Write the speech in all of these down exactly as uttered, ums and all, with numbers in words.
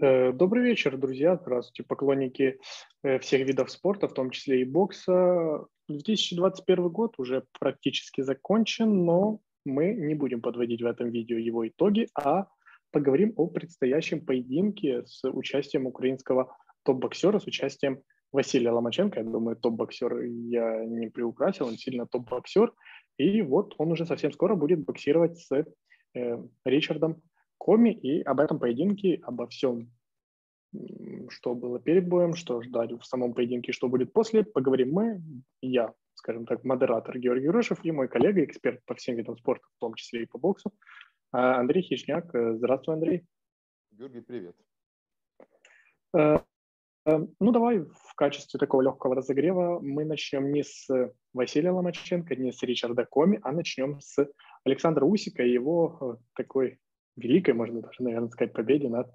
Добрый вечер, друзья, здравствуйте, поклонники всех видов спорта, в том числе и бокса. две тысячи двадцать первый год уже практически закончен, но мы не будем подводить в этом видео его итоги, а поговорим о предстоящем поединке с участием украинского топ-боксера, с участием Василия Ломаченко. Я думаю, топ-боксер я не приукрасил, он сильно топ-боксер. И вот он уже совсем скоро будет боксировать с э, Ричардом Комми, и об этом поединке, обо всем, что было перед боем, что ждать в самом поединке, что будет после, поговорим мы, я, скажем так, модератор Георгий Грошев и мой коллега, эксперт по всем видам спорта, в том числе и по боксу, Андрей Хижняк. Здравствуй, Андрей. Георгий, привет. Ну, давай в качестве такого легкого разогрева мы начнем не с Василия Ломаченко, не с Ричарда Комми, а начнем с Александра Усика и его такой великой, можно даже, наверное, сказать, победе над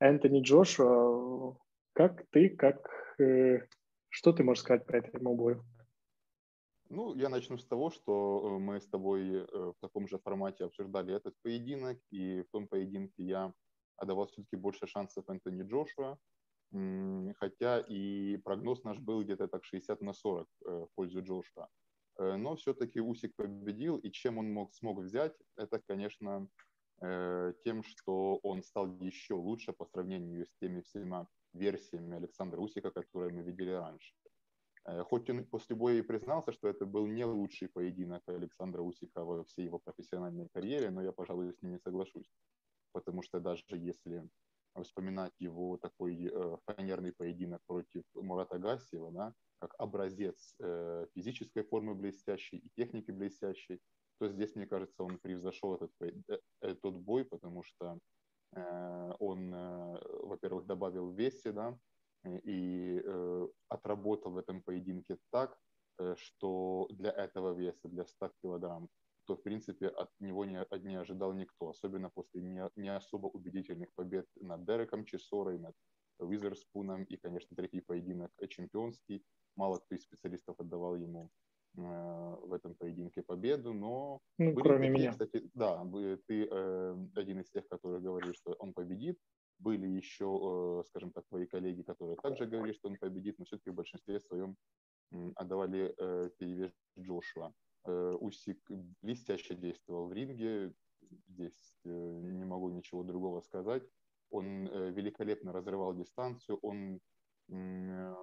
Энтони Джошуа. Как ты, как... Э, что ты можешь сказать про этот бой? Ну, я начну с того, что мы с тобой в таком же формате обсуждали этот поединок, и в том поединке я отдавал все-таки больше шансов Энтони Джошуа, хотя и прогноз наш был где-то так шестьдесят на сорок в пользу Джошуа. Но все-таки Усик победил, и чем он мог, смог взять, это, конечно... тем, что он стал еще лучше по сравнению с теми всеми версиями Александра Усика, которые мы видели раньше. Хоть он после боя и признался, что это был не лучший поединок Александра Усика во всей его профессиональной карьере, но я, пожалуй, с ним не соглашусь. Потому что даже если вспоминать его такой фанерный поединок против Мурата Гассиева, да, как образец физической формы блестящей и техники блестящей, то здесь, мне кажется, он превзошел этот, этот бой, потому что э, он, э, во-первых, добавил в весе, да, и э, отработал в этом поединке так, э, что для этого веса, для ста килограмм, то, в принципе, от него не, не ожидал никто, особенно после не, не особо убедительных побед над Дереком Чесорой, над Уизерспуном и, конечно, третий поединок чемпионский. Мало кто из специалистов отдавал ему в этом поединке победу, но... Ну, были кроме такие, меня. Кстати, да, ты э, один из тех, которые говорили, что он победит. Были еще, э, скажем так, твои коллеги, которые также говорили, что он победит, но все-таки в большинстве своем э, отдавали э, перевес Джошуа. Э, Усик блестяще действовал в ринге, здесь э, не могу ничего другого сказать. Он э, великолепно разрывал дистанцию, он э,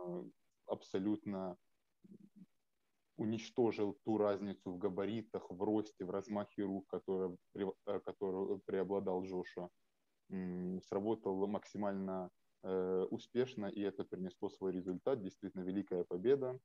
абсолютно... уничтожил ту разницу в габаритах, в росте, в размахе рук, которую, которую преобладал Джошуа. Сработал максимально э, успешно, и это принесло свой результат. Действительно, великая победа.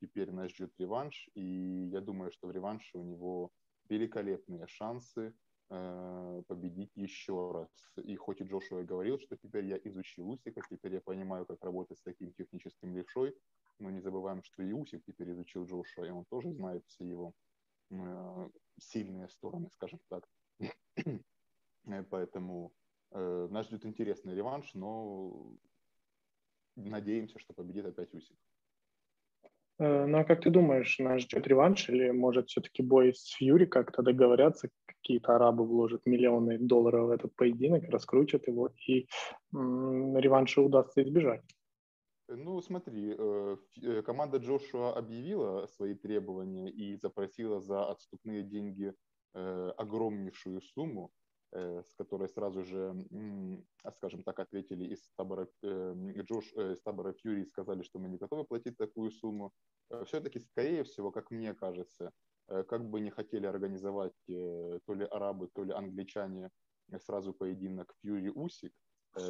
Теперь нас ждет реванш, и я думаю, что в реванше у него великолепные шансы э, победить еще раз. И хоть и Джошуа говорил, что теперь я изучил Усика, теперь я понимаю, как работать с таким техническим левшой, но не забываем, что и Усик теперь изучил Джошуа, и он тоже знает все его э, сильные стороны, скажем так. Поэтому э, нас ждет интересный реванш, но надеемся, что победит опять Усик. Ну, а как ты думаешь, нас ждет реванш, или, может, все-таки бой с Фьюри как-то договорятся, какие-то арабы вложат миллионы долларов в этот поединок, раскрутят его, и м-м, реванша удастся избежать? Ну, смотри, команда Джошуа объявила свои требования и запросила за отступные деньги огромнейшую сумму, с которой сразу же, скажем так, ответили из табора, Джош, из табора Фьюри, сказали, что мы не готовы платить такую сумму. Все-таки, скорее всего, как мне кажется, как бы не хотели организовать то ли арабы, то ли англичане сразу поединок Фьюри-Усик,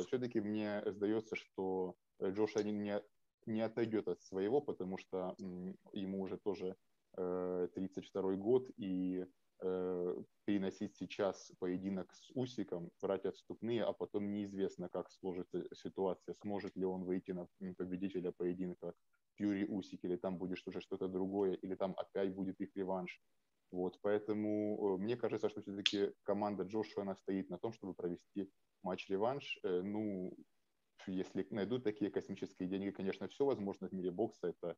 все-таки мне сдается, что Джошуа не, не отойдет от своего, потому что ему уже тоже тридцать второй год, и переносить сейчас поединок с Усиком, брать отступные, а потом неизвестно, как сложится ситуация, сможет ли он выйти на победителя поединка Фьюри-Усик, или там будет уже что-то другое, или там опять будет их реванш. Вот, поэтому мне кажется, что все-таки команда Джошуа, она стоит на том, чтобы провести матч-реванш. Ну, если найдут такие космические деньги, конечно, все возможно в мире бокса. Это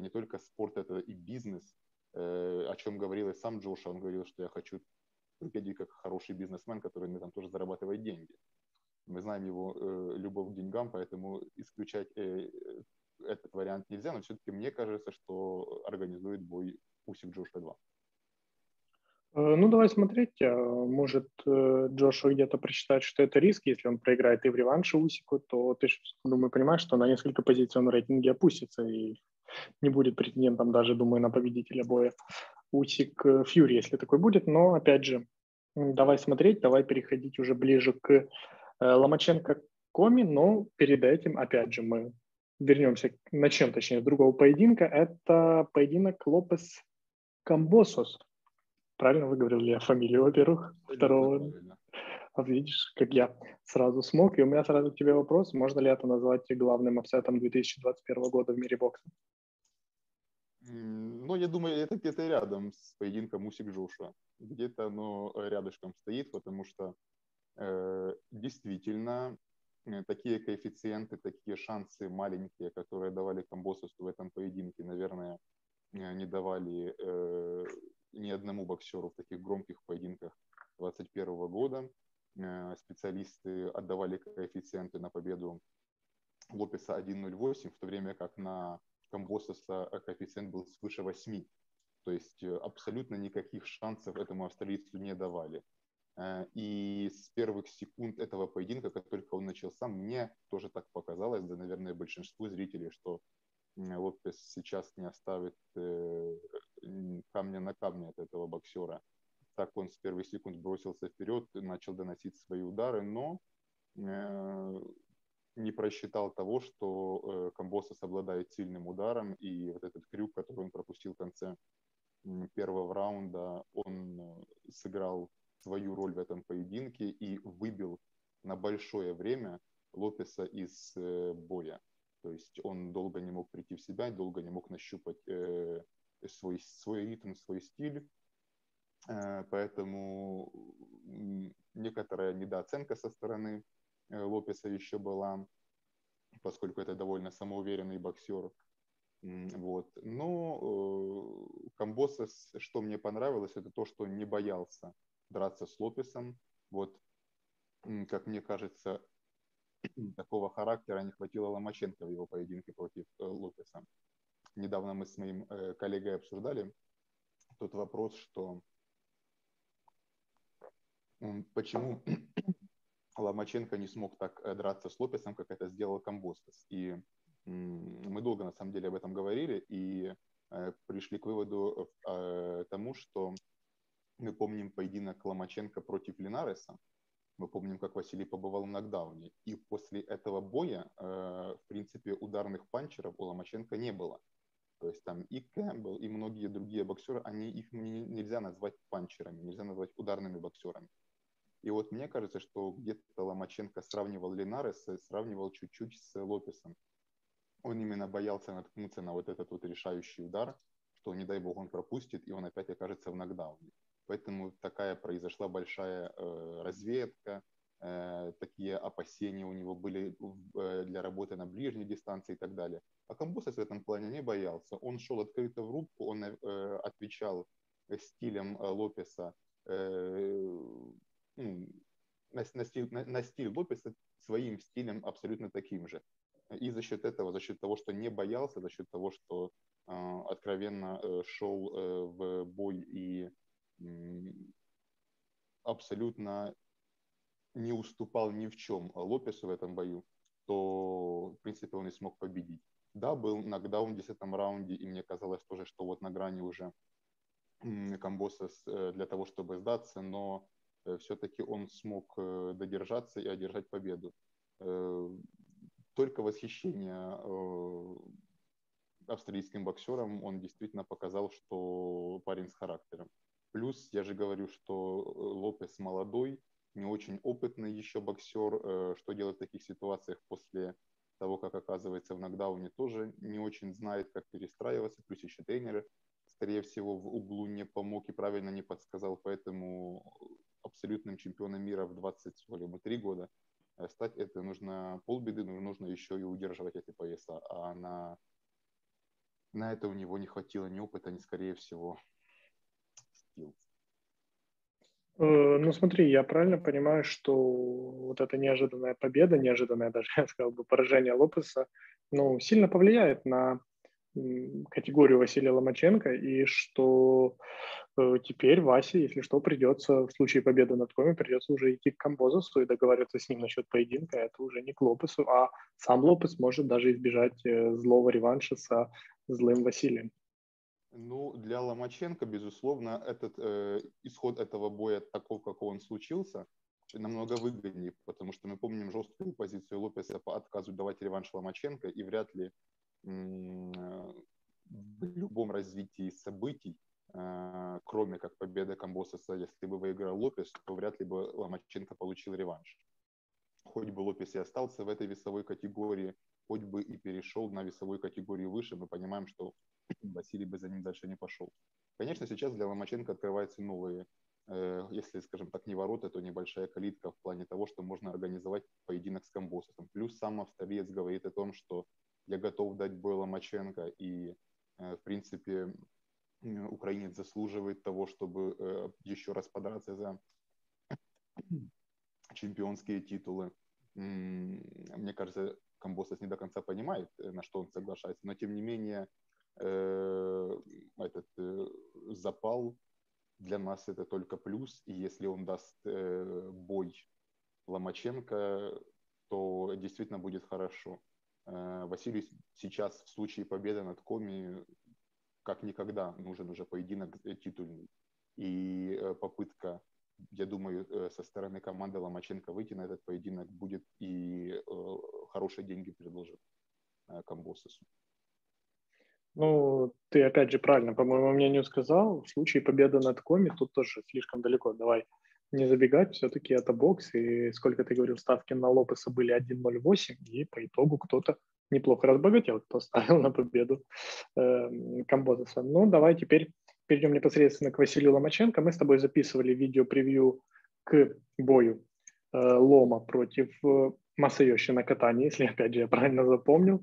не только спорт, это и бизнес. О чем говорил и сам Джошуа. Он говорил, что я хочу выглядеть как хороший бизнесмен, который мне там тоже зарабатывает деньги. Мы знаем его э, любовь к деньгам, поэтому исключать э, этот вариант нельзя, но все-таки мне кажется, что организует бой Усик Джошуа два. Ну, давай смотреть. Может, Джошуа где-то просчитает, что это риск. Если он проиграет и в реванше Усику, то ты, думаю, понимаешь, что на несколько позиций он в рейтинге опустится и не будет претендентом даже, думаю, на победителя боя Усик Фьюри, если такой будет. Но, опять же, давай смотреть, давай переходить уже ближе к Ломаченко Комми. Но перед этим, опять же, мы вернемся, начнем, точнее, с другого поединка. Это поединок Лопес Камбосос. Правильно выговорил я фамилию, во-первых, второго. Видишь, как я сразу смог. И у меня сразу к тебе вопрос. Можно ли это назвать главным апсетом две тысячи двадцать первого года в мире бокса? Ну, я думаю, это где-то рядом с поединком Усик Джошуа. Где-то оно рядышком стоит, потому что э, действительно э, такие коэффициенты, такие шансы маленькие, которые давали Камбососу в этом поединке, наверное, э, не давали... Э, ни одному боксеру в таких громких поединках две тысячи двадцать первого года. Специалисты отдавали коэффициенты на победу Лопеса один ноль восемь, в то время как на Камбососа коэффициент был свыше восьми. То есть абсолютно никаких шансов этому австралийцу не давали. И с первых секунд этого поединка, как только он начался, мне тоже так показалось, да, наверное, большинству зрителей, что Лопес сейчас не оставит э, камня на камне от этого боксера. Так он с первых секунд бросился вперед, начал доносить свои удары, но э, не просчитал того, что э, Камбосос обладает сильным ударом, и вот этот крюк, который он пропустил в конце первого раунда, он сыграл свою роль в этом поединке и выбил на большое время Лопеса из э, боя. То есть он долго не мог прийти в себя, долго не мог нащупать э, свой, свой ритм, свой стиль. Э, поэтому некоторая недооценка со стороны э, Лопеса еще была, поскольку это довольно самоуверенный боксер. Вот. Но э, Камбосос, что мне понравилось, это то, что он не боялся драться с Лопесом. Вот, как мне кажется, такого характера не хватило Ломаченко в его поединке против э, Лопеса. Недавно мы с моим э, коллегой обсуждали тот вопрос, что почему Ломаченко не смог так э, драться с Лопесом, как это сделал Камбосос. И э, мы долго, на самом деле, об этом говорили и э, пришли к выводу э, тому, что мы помним поединок Ломаченко против Линареса. Мы помним, как Василий побывал в нокдауне. И после этого боя, э, в принципе, ударных панчеров у Ломаченко не было. То есть там и Кэмпбелл, и многие другие боксеры, они, их нельзя назвать панчерами, нельзя назвать ударными боксерами. И вот мне кажется, что где-то Ломаченко сравнивал Линареса, сравнивал чуть-чуть с Лопесом. Он именно боялся наткнуться на вот этот вот решающий удар, что, не дай бог, он пропустит, и он опять окажется в нокдауне. Поэтому такая произошла большая э, разведка, э, такие опасения у него были э, для работы на ближней дистанции и так далее. А Камбосос в этом плане не боялся. Он шел открыто в рубку, он э, отвечал стилем э, Лопеса, э, ну, на, на, стиль, на, на стиль Лопеса своим стилем абсолютно таким же. И за счет этого, за счет того, что не боялся, за счет того, что э, откровенно э, шел э, в бой и абсолютно не уступал ни в чем Лопесу в этом бою, то, в принципе, он и смог победить. Да, был нокдаун в десятом раунде, и мне казалось тоже, что вот на грани уже Камбосос для того, чтобы сдаться, но все-таки он смог додержаться и одержать победу. Только восхищение австралийским боксером, он действительно показал, что парень с характером. Плюс, я же говорю, что Лопес молодой, не очень опытный еще боксер. Что делать в таких ситуациях после того, как оказывается в нокдауне, тоже не очень знает, как перестраиваться. Плюс еще тренер, скорее всего, в углу не помог и правильно не подсказал. Поэтому абсолютным чемпионом мира в двадцать три года стать это нужно полбеды, но нужно еще и удерживать эти пояса. А на, на это у него не хватило ни опыта, ни, скорее всего, скилл. Ну, смотри, я правильно понимаю, что вот эта неожиданная победа, неожиданное даже, я сказал бы, поражение Лопеса, ну, сильно повлияет на категорию Василия Ломаченко, и что теперь Васе, если что, придется, в случае победы над Комми, придется уже идти к Камбососу и договариваться с ним насчет поединка. Это уже не к Лопесу, а сам Лопес может даже избежать злого реванша со злым Василием. Ну, для Ломаченко, безусловно, этот э, исход этого боя, таков, как он случился, намного выгоднее, потому что мы помним жесткую позицию Лопеса по отказу давать реванш Ломаченко, и вряд ли м- м- в любом развитии событий, э, кроме как победы Камбососа, если бы выиграл Лопес, то вряд ли бы Ломаченко получил реванш. Хоть бы Лопес и остался в этой весовой категории, хоть бы и перешел на весовую категорию выше, мы понимаем, что Василий бы за ним дальше не пошел. Конечно, сейчас для Ломаченко открываются новые, э, если, скажем так, не ворота, то небольшая калитка в плане того, что можно организовать поединок с Камбососом. Плюс сам австралиец говорит о том, что я готов дать бой Ломаченко, и, э, в принципе, э, украинец заслуживает того, чтобы э, еще раз подраться за чемпионские титулы. Мне кажется, Камбосос не до конца понимает, на что он соглашается, но, тем не менее, этот запал для нас это только плюс, и если он даст бой Ломаченко, то действительно будет хорошо. Василий сейчас в случае победы над Комми как никогда нужен уже поединок титульный, и попытка, я думаю, со стороны команды Ломаченко выйти на этот поединок будет и хорошие деньги предложит Камбососу. Ну, ты опять же правильно, по моему мнению, сказал. В случае победы над Комми тут тоже слишком далеко. Давай не забегать, все-таки это бокс. И сколько ты говорил, ставки на Лопеса были один ноль восемь, и по итогу кто-то неплохо разбогател, кто ставил на победу э, Камбососа. Ну, давай теперь перейдем непосредственно к Василию Ломаченко. Мы с тобой записывали видео-превью к бою э, Лома против э, Масаёши Накатани, если опять же я правильно запомнил.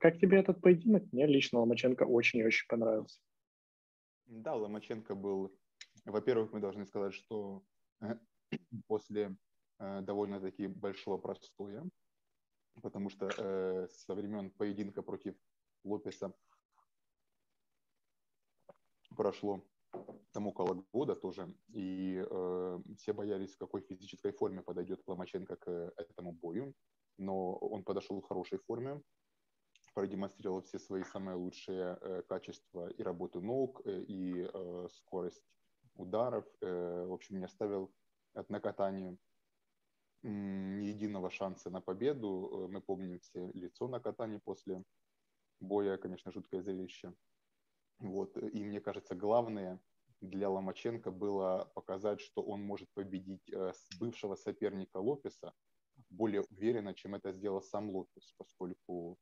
Как тебе этот поединок? Мне лично Ломаченко очень и очень понравился. Да, Ломаченко был... Во-первых, мы должны сказать, что после довольно-таки большого простоя, потому что со времен поединка против Лопеса прошло там около года тоже, и все боялись, в какой физической форме подойдет Ломаченко к этому бою, но он подошел в хорошей форме, продемонстрировал все свои самые лучшие э, качества и работу ног, э, и э, скорость ударов. Э, в общем, не оставил от Накатани э, ни единого шанса на победу. Мы помним все лицо Накатани после боя, конечно, жуткое зрелище. Вот. И мне кажется, главное для Ломаченко было показать, что он может победить э, бывшего соперника Лопеса более уверенно, чем это сделал сам Лопес, поскольку...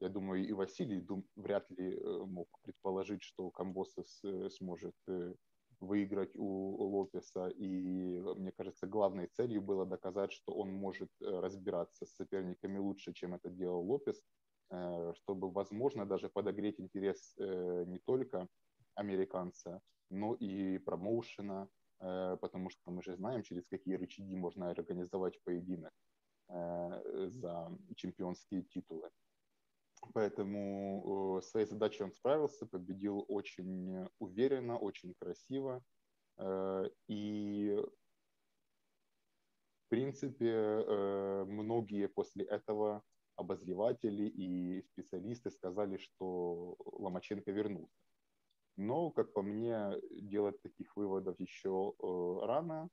Я думаю, и Василий дум, вряд ли мог предположить, что Камбосос сможет выиграть у Лопеса. И, мне кажется, главной целью было доказать, что он может разбираться с соперниками лучше, чем это делал Лопес, чтобы, возможно, даже подогреть интерес не только американца, но и промоушена, потому что мы же знаем, через какие рычаги можно организовать поединок за чемпионские титулы. Поэтому э, своей задачей он справился, победил очень уверенно, очень красиво. Э, и, в принципе, э, многие после этого обозреватели и специалисты сказали, что Ломаченко вернулся. Но, как по мне, делать таких выводов еще э, рано.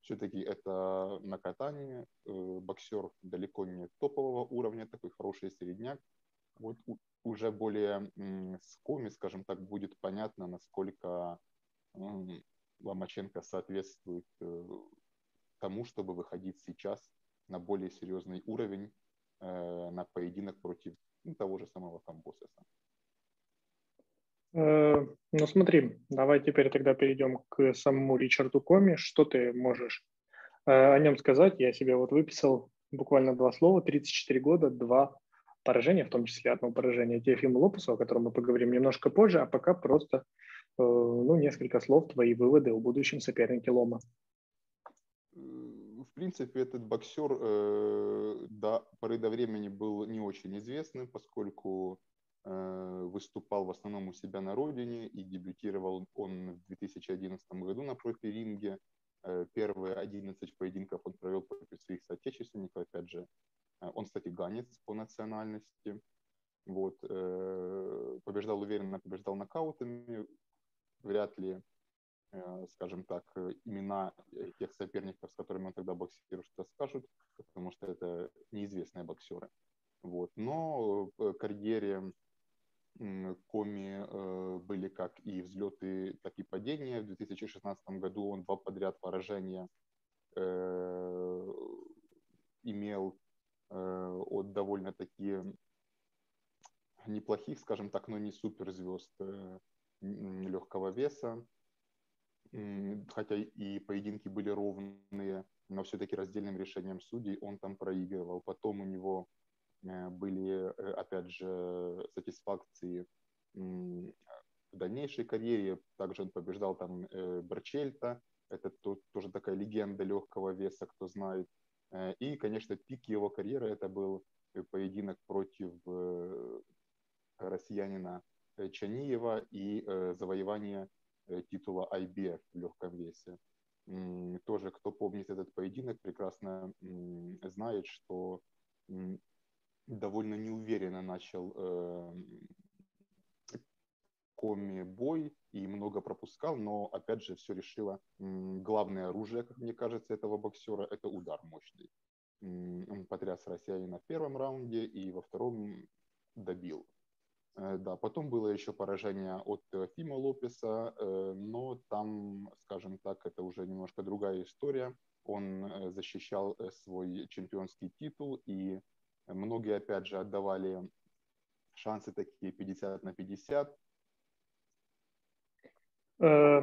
Все-таки это Накатани, э, боксер далеко не топового уровня, такой хороший средняк. Вот уже более с Комми, скажем так, будет понятно, насколько Ломаченко соответствует тому, чтобы выходить сейчас на более серьезный уровень, на поединок против ну, того же самого Камбососа. Ну смотри, давай теперь тогда перейдем к самому Ричарду Комми. Что ты можешь о нем сказать? Я себе вот выписал буквально два слова. тридцать четыре года, два поражение, в том числе одно поражение Теофиму Лопесу, о котором мы поговорим немножко позже, а пока просто ну, несколько слов, твои выводы о будущем сопернике Лома. В принципе, этот боксер э, до поры до времени был не очень известным, поскольку э, выступал в основном у себя на родине, и дебютировал он в две тысячи одиннадцатом году на профи-ринге. Э, первые одиннадцать поединков он провел против своих соотечественников, опять же. Он, кстати, ганец по национальности. Вот, э, побеждал уверенно, побеждал нокаутами. Вряд ли, скажем так, имена тех соперников, с которыми он тогда боксировал, что скажут, потому что это неизвестные боксеры. Вот. Но в карьере Комми были как и взлеты, так и падения. В две тысячи шестнадцатом году он два подряд поражения имел от довольно-таки неплохих, скажем так, но не суперзвезд легкого веса. Хотя и поединки были ровные, но все-таки раздельным решением судей он там проигрывал. Потом у него были, опять же, сатисфакции в дальнейшей карьере. Также он побеждал там Берчельта, это тоже такая легенда легкого веса, кто знает. И, конечно, пик его карьеры – это был поединок против россиянина Чаниева и завоевание титула ай би эф в легком весе. Тоже, кто помнит этот поединок, прекрасно знает, что довольно неуверенно начал Комми бой и много пропускал, но, опять же, все решило главное оружие, как мне кажется, этого боксера – это удар мощный. Он потряс россиянина в первом раунде и во втором добил. Да, потом было еще поражение от Теофимо Лопеса, но там, скажем так, это уже немножко другая история. Он защищал свой чемпионский титул, и многие, опять же, отдавали шансы такие пятьдесят на пятьдесят. Э,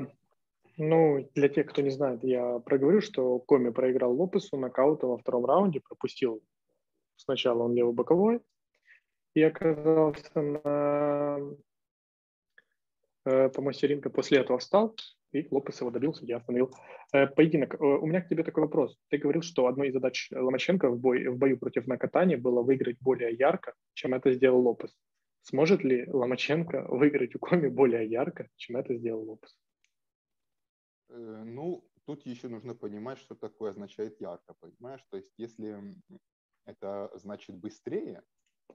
ну, для тех, кто не знает, я проговорю, что Комми проиграл Лопесу нокаутом во втором раунде, пропустил сначала он левый боковой, и оказался на э, по-мастеринке, после этого встал, и Лопес его добил, судья остановил. Э, поединок. Э, у меня к тебе такой вопрос. Ты говорил, что одной из задач Ломаченко в, бой, в бою против Накатани было выиграть более ярко, чем это сделал Лопес. Сможет ли Ломаченко выиграть у Комми более ярко, чем это сделал Лопес? Э, ну, тут еще нужно понимать, что такое означает ярко, понимаешь? То есть, если это значит быстрее,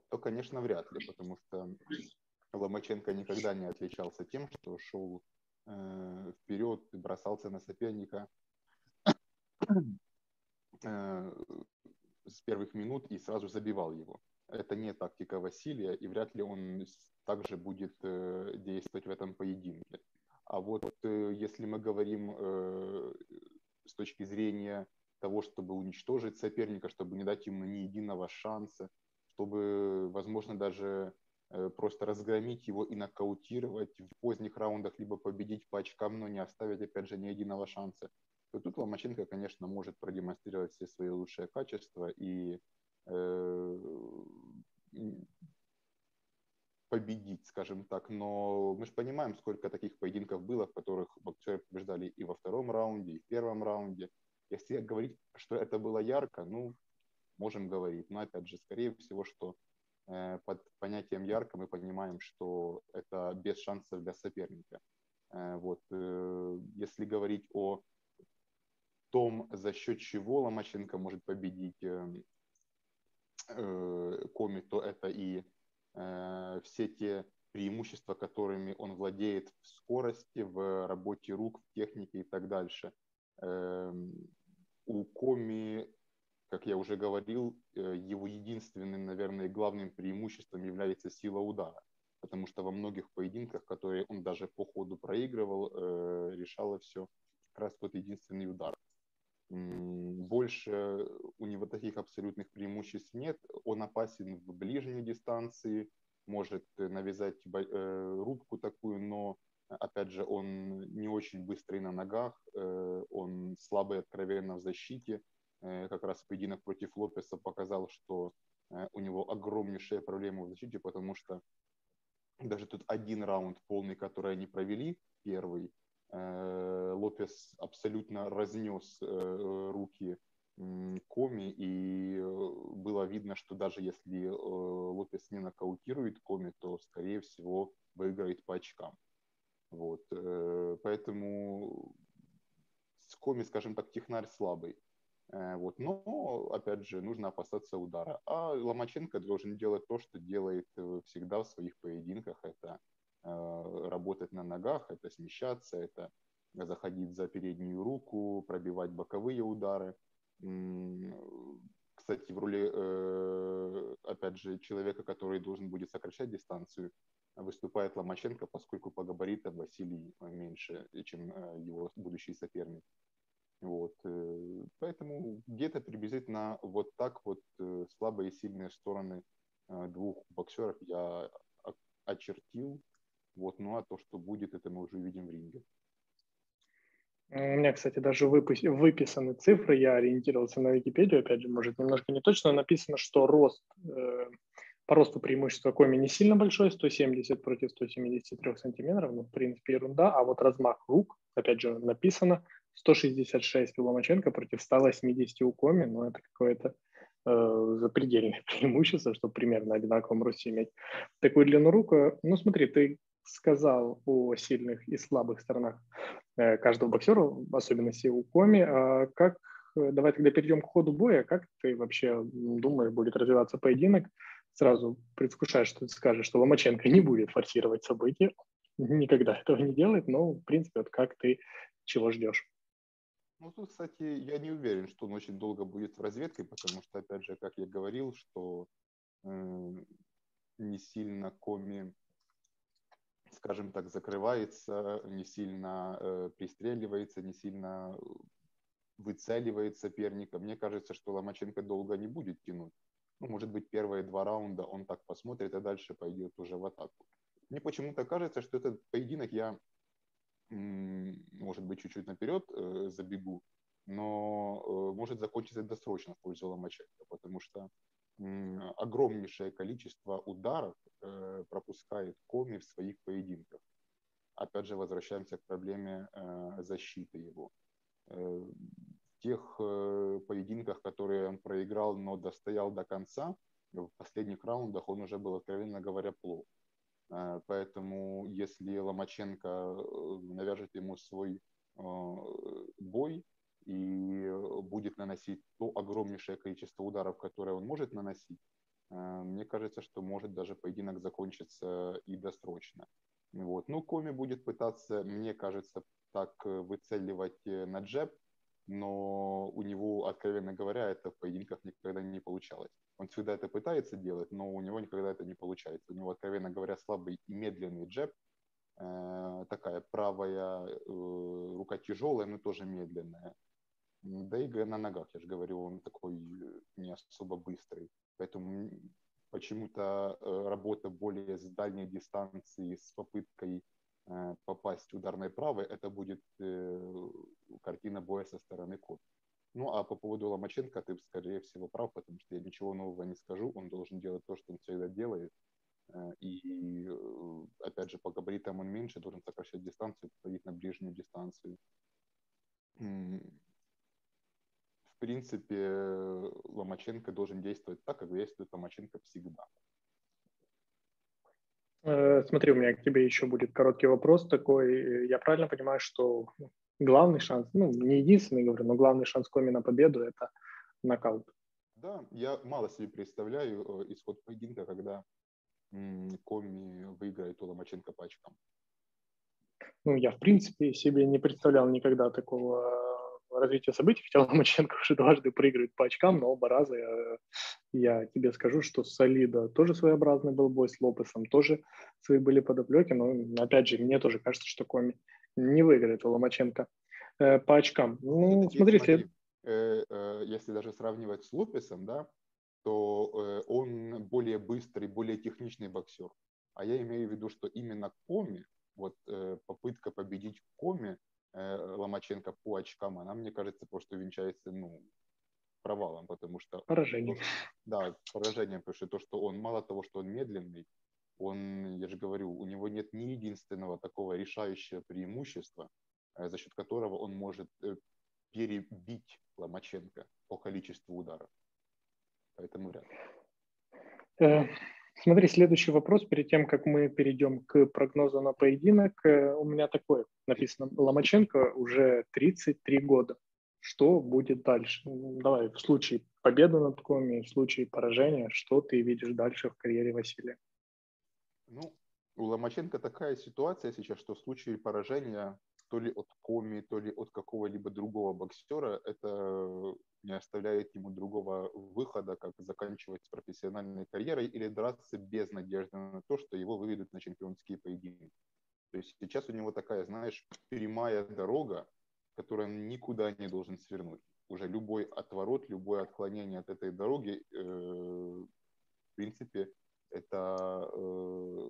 то, конечно, вряд ли, потому что Ломаченко никогда не отличался тем, что шел э, вперед и бросался на соперника э, с первых минут и сразу забивал его. Это не тактика Василия, и вряд ли он также будет э, действовать в этом поединке. А вот э, если мы говорим э, с точки зрения того, чтобы уничтожить соперника, чтобы не дать ему ни единого шанса, чтобы, возможно, даже просто разгромить его и нокаутировать в поздних раундах, либо победить по очкам, но не оставить, опять же, ни единого шанса, то тут Ломаченко, конечно, может продемонстрировать все свои лучшие качества и э, победить, скажем так. Но мы же понимаем, сколько таких поединков было, в которых боксеры побеждали и во втором раунде, и в первом раунде. Если говорить, что это было ярко, ну... можем говорить, но, опять же, скорее всего, что э, под понятием ярко мы понимаем, что это без шансов для соперника. Э, вот, э, если говорить о том, за счет чего Ломаченко может победить э, э, Комми, то это и э, все те преимущества, которыми он владеет в скорости, в работе рук, в технике и так дальше. Э, у Комми, как я уже говорил, его единственным, наверное, главным преимуществом является сила удара, потому что во многих поединках, которые он даже по ходу проигрывал, решало все как раз вот единственный удар. Больше у него таких абсолютных преимуществ нет. Он опасен в ближней дистанции, может навязать рубку такую, но, опять же, он не очень быстрый на ногах, он слабый откровенно в защите. Как раз поединок против Лопеса показал, что у него огромнейшие проблемы в защите, потому что даже тот один раунд полный, который они провели, первый. Лопес абсолютно разнес руки Комми, и было видно, что даже если Лопес не нокаутирует Комми, то, скорее всего, выиграет по очкам. Вот. Поэтому с Комми, скажем так, технарь слабый. Вот. Но, опять же, нужно опасаться удара. А Ломаченко должен делать то, что делает всегда в своих поединках. Это работать на ногах, это смещаться, это заходить за переднюю руку, пробивать боковые удары. Кстати, в роли, опять же, человека, который должен будет сокращать дистанцию, выступает Ломаченко, поскольку по габаритам Василий меньше, чем его будущий соперник. Вот. Поэтому где-то приблизительно вот так вот слабые и сильные стороны двух боксеров я очертил. Вот. Ну а то, что будет, это мы уже увидим в ринге. У меня, кстати, даже выпис- выписаны цифры, я ориентировался на Википедию, опять же, может, немножко не точно, написано, что рост, э, по росту преимущество Комми не сильно большое, сто семьдесят против сто семьдесят три сантиметров, ну, в принципе, ерунда, а вот размах рук, опять же, написано, сто шестьдесят шесть у Ломаченко против сто восемьдесят у Комми, ну, это какое-то э, запредельное преимущество, чтобы примерно одинаковом росте иметь такую длину рук. Ну, смотри, ты сказал о сильных и слабых сторонах каждого боксера, в особенности у Комми. А как, давай тогда перейдем к ходу боя. Как ты вообще думаешь, будет развиваться поединок? Сразу предвкушаешь, что ты скажешь, что Ломаченко не будет форсировать события, никогда этого не делает, но, в принципе, вот как ты чего ждешь? Ну, тут, кстати, я не уверен, что он очень долго будет в разведке, потому что, опять же, как я говорил, что э, не сильно Комми, скажем так, закрывается, не сильно э, пристреливается, не сильно выцеливает соперника. Мне кажется, что Ломаченко долго не будет тянуть. Ну, может быть, первые два раунда он так посмотрит, а дальше пойдет уже в атаку. Мне почему-то кажется, что этот поединок я, м- может быть, чуть-чуть наперед э, забегу, но э, может закончиться досрочно в пользу Ломаченко, потому что огромнейшее количество ударов э, пропускает Комми в своих поединках. Опять же, возвращаемся к проблеме э, защиты его. Э, в тех э, поединках, которые он проиграл, но достоял до конца, в последних раундах он уже был, откровенно говоря, плох. Э, поэтому, если Ломаченко э, навяжет ему свой э, бой, и будет наносить то огромнейшее количество ударов, которые он может наносить, мне кажется, что может даже поединок закончиться и досрочно. Вот. Ну, Комми будет пытаться, мне кажется, так выцеливать на джеб, но у него, откровенно говоря, это в поединках никогда не получалось. Он всегда это пытается делать, но у него никогда это не получается. У него, откровенно говоря, слабый и медленный джеб, такая правая рука тяжелая, но тоже медленная. Да и на ногах, я же говорю, он такой не особо быстрый. Поэтому почему-то работа более с дальней дистанции, с попыткой попасть ударной правой, это будет картина боя со стороны Комми. Ну, а по поводу Ломаченко ты, скорее всего, прав, потому что я ничего нового не скажу. Он должен делать то, что он всегда делает. И, опять же, по габаритам он меньше, должен сокращать дистанцию, подходить на ближнюю дистанцию. В принципе, Ломаченко должен действовать так, как действует Ломаченко всегда. Смотри, у меня к тебе еще будет короткий вопрос такой. Я правильно понимаю, что главный шанс, ну, не единственный, говорю, но главный шанс Комми на победу – это нокаут? Да, я мало себе представляю исход поединка, когда Комми выиграет у Ломаченко по очкам. Ну, я, в принципе, себе не представлял никогда такого развития событий, хотя Ломаченко уже дважды проигрывает по очкам, но оба раза я, я тебе скажу, что с Салидо тоже своеобразный был бой, с Лопесом тоже свои были подоплеки, но, опять же, мне тоже кажется, что Комми не выиграет у Ломаченко э, по очкам. Ну, и, смотри, смотри э, э, если даже сравнивать с Лопесом, да, то э, он более быстрый, более техничный боксер. А я имею в виду, что именно Комми, вот э, попытка победить Комми, Ломаченко по очкам, она, мне кажется, просто венчается, ну, провалом, потому что... Поражение. Да, поражение, потому что то, что он, мало того, что он медленный, он, я же говорю, у него нет ни единственного такого решающего преимущества, за счет которого он может перебить Ломаченко по количеству ударов. Поэтому вряд ли. Смотри, следующий вопрос, перед тем, как мы перейдем к прогнозу на поединок, у меня такое написано. Ломаченко уже тридцать три года. Что будет дальше? Давай, в случае победы над Комми, в случае поражения, что ты видишь дальше в карьере Василия? Ну, у Ломаченко такая ситуация сейчас, что в случае поражения то ли от Комми, то ли от какого-либо другого боксера, это не оставляет ему другого выхода, как заканчивать с профессиональной карьерой или драться без надежды на то, что его выведут на чемпионские поединки. То есть сейчас у него такая, знаешь, прямая дорога, которую он никуда не должен свернуть. Уже любой отворот, любое отклонение от этой дороги, э, в принципе, это, э,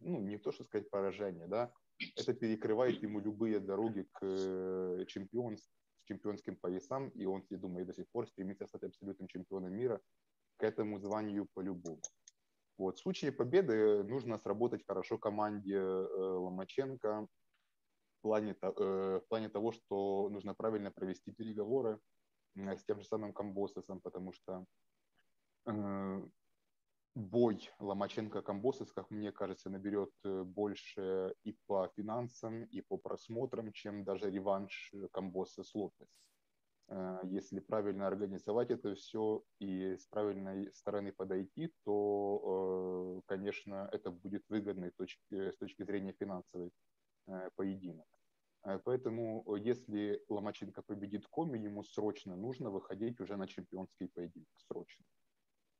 ну, не то, что сказать поражение, да, это перекрывает ему любые дороги к чемпионству, чемпионским поясам, и он, я думаю, до сих пор стремится стать абсолютным чемпионом мира, к этому званию по-любому. Вот. В случае победы нужно сработать хорошо команде э, Ломаченко в плане, э, в плане того, что нужно правильно провести переговоры э, с тем же самым Камбососом, потому что э, бой Ломаченко-Камбосос, как мне кажется, наберет больше и по финансам, и по просмотрам, чем даже реванш Камбосос-Лопес. Если правильно организовать это все и с правильной стороны подойти, то, конечно, это будет выгодно с точки зрения финансовой поединок. Поэтому, если Ломаченко победит Комми, ему срочно нужно выходить уже на чемпионский поединок. Срочно.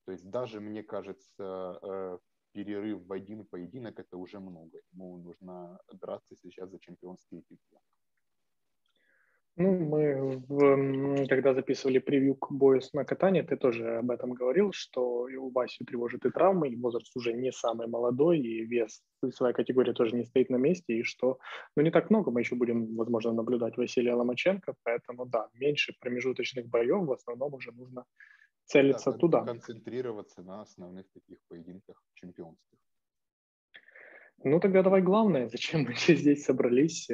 То есть даже, мне кажется, перерыв в один поединок – это уже много. Ему нужно драться сейчас за чемпионские титулы. Ну, мы, когда записывали превью к бою с Накатани, ты тоже об этом говорил, что у Васю тревожит и травмы, и возраст уже не самый молодой, и вес, и своя категория тоже не стоит на месте, и что, ну, не так много мы еще будем, возможно, наблюдать Василия Ломаченко, поэтому, да, меньше промежуточных боев, в основном уже нужно целиться, да, туда. Концентрироваться на основных таких поединках чемпионских. Ну тогда давай главное, зачем мы здесь собрались,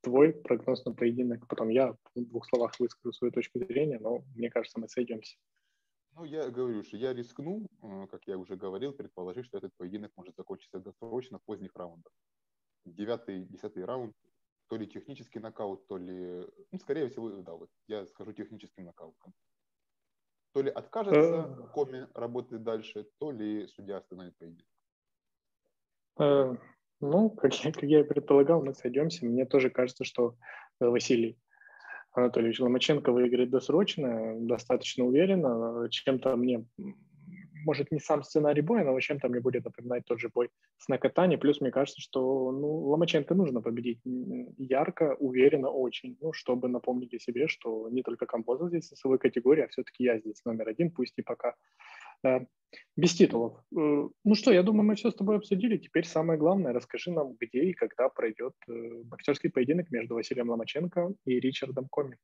твой прогноз на поединок, потом я в двух словах выскажу свою точку зрения, но мне кажется, мы сойдемся. Ну я говорю, что я рискну, как я уже говорил, предположив, что этот поединок может закончиться досрочно в поздних раундах. Девятый, десятый раунд, то ли технический нокаут, то ли, ну скорее всего, да, вот я схожу техническим нокаутом. То ли откажется, Комми работает дальше, то ли судья остановит поединок. Э, ну, как я, как я и предполагал, мы сойдемся. Мне тоже кажется, что Василий Анатольевич Ломаченко выиграет досрочно, достаточно уверенно. Чем-то мне, может, не сам сценарий боя, но чем-то мне будет напоминать тот же бой с Накатани. Плюс мне кажется, что, ну, Ломаченко нужно победить ярко, уверенно очень, ну, чтобы напомнить о себе, что не только Камбоза здесь в своей категории, а все-таки я здесь номер один, пусть и пока э, без титулов. Э, ну что, я думаю, мы все с тобой обсудили. Теперь самое главное, расскажи нам, где и когда пройдет э, боксерский поединок между Василием Ломаченко и Ричардом Комми.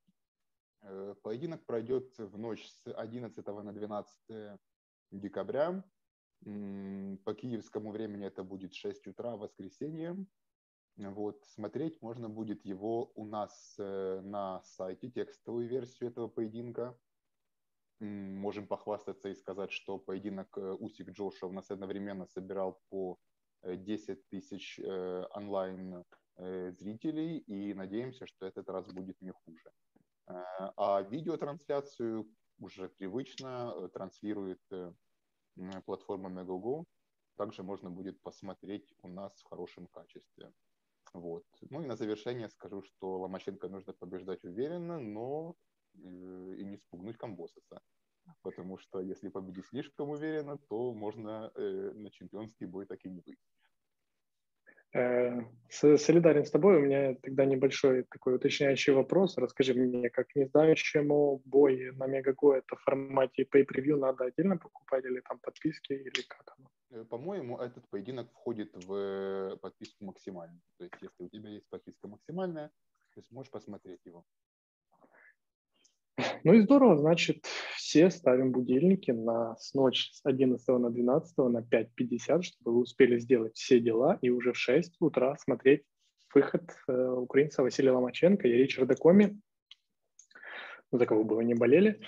Поединок пройдет в ночь с одиннадцатого на двенадцатое декабря. По киевскому времени это будет шесть утра, воскресенье. Вот, смотреть можно будет его у нас на сайте, текстовую версию этого поединка. Можем похвастаться и сказать, что поединок Усик-Джошуа у нас одновременно собирал по десять тысяч онлайн зрителей, и надеемся, что этот раз будет не хуже. А видеотрансляцию уже привычно транслирует платформа мегого. Также можно будет посмотреть у нас в хорошем качестве. Вот. Ну и на завершение скажу, что Ломаченко нужно побеждать уверенно, но и не спугнуть Камбососа. Потому что если победить слишком уверенно, то можно на чемпионский бой так и не выйти. Солидарен с тобой. У меня тогда небольшой такой уточняющий вопрос. Расскажи мне, как не знающему, бой на мегаго это в формате pay-per-view надо отдельно покупать или там подписки, или как оно? По-моему, этот поединок входит в подписку максимальную. То есть, если у тебя есть подписка максимальная, ты сможешь посмотреть его. Ну и здорово, значит, все ставим будильники на с ночи с одиннадцатого на двенадцатое на пять пятьдесят, чтобы вы успели сделать все дела и уже в шесть утра смотреть выход э, украинца Василия Ломаченко и Ричарда Комми, за кого бы вы не болели.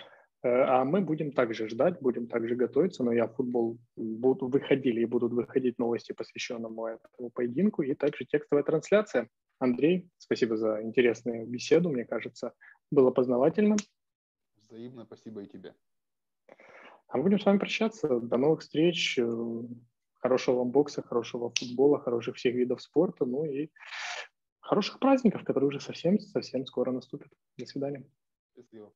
Э, а мы будем также ждать, будем также готовиться. Но я в футбол буду, выходили и будут выходить новости, посвященному этому поединку, и также текстовая трансляция. Андрей, спасибо за интересную беседу. Мне кажется, было познавательно. Взаимно, спасибо и тебе. А мы будем с вами прощаться. До новых встреч. Хорошего вам бокса, хорошего футбола, хороших всех видов спорта. Ну и хороших праздников, которые уже совсем-совсем скоро наступят. До свидания. Счастливо.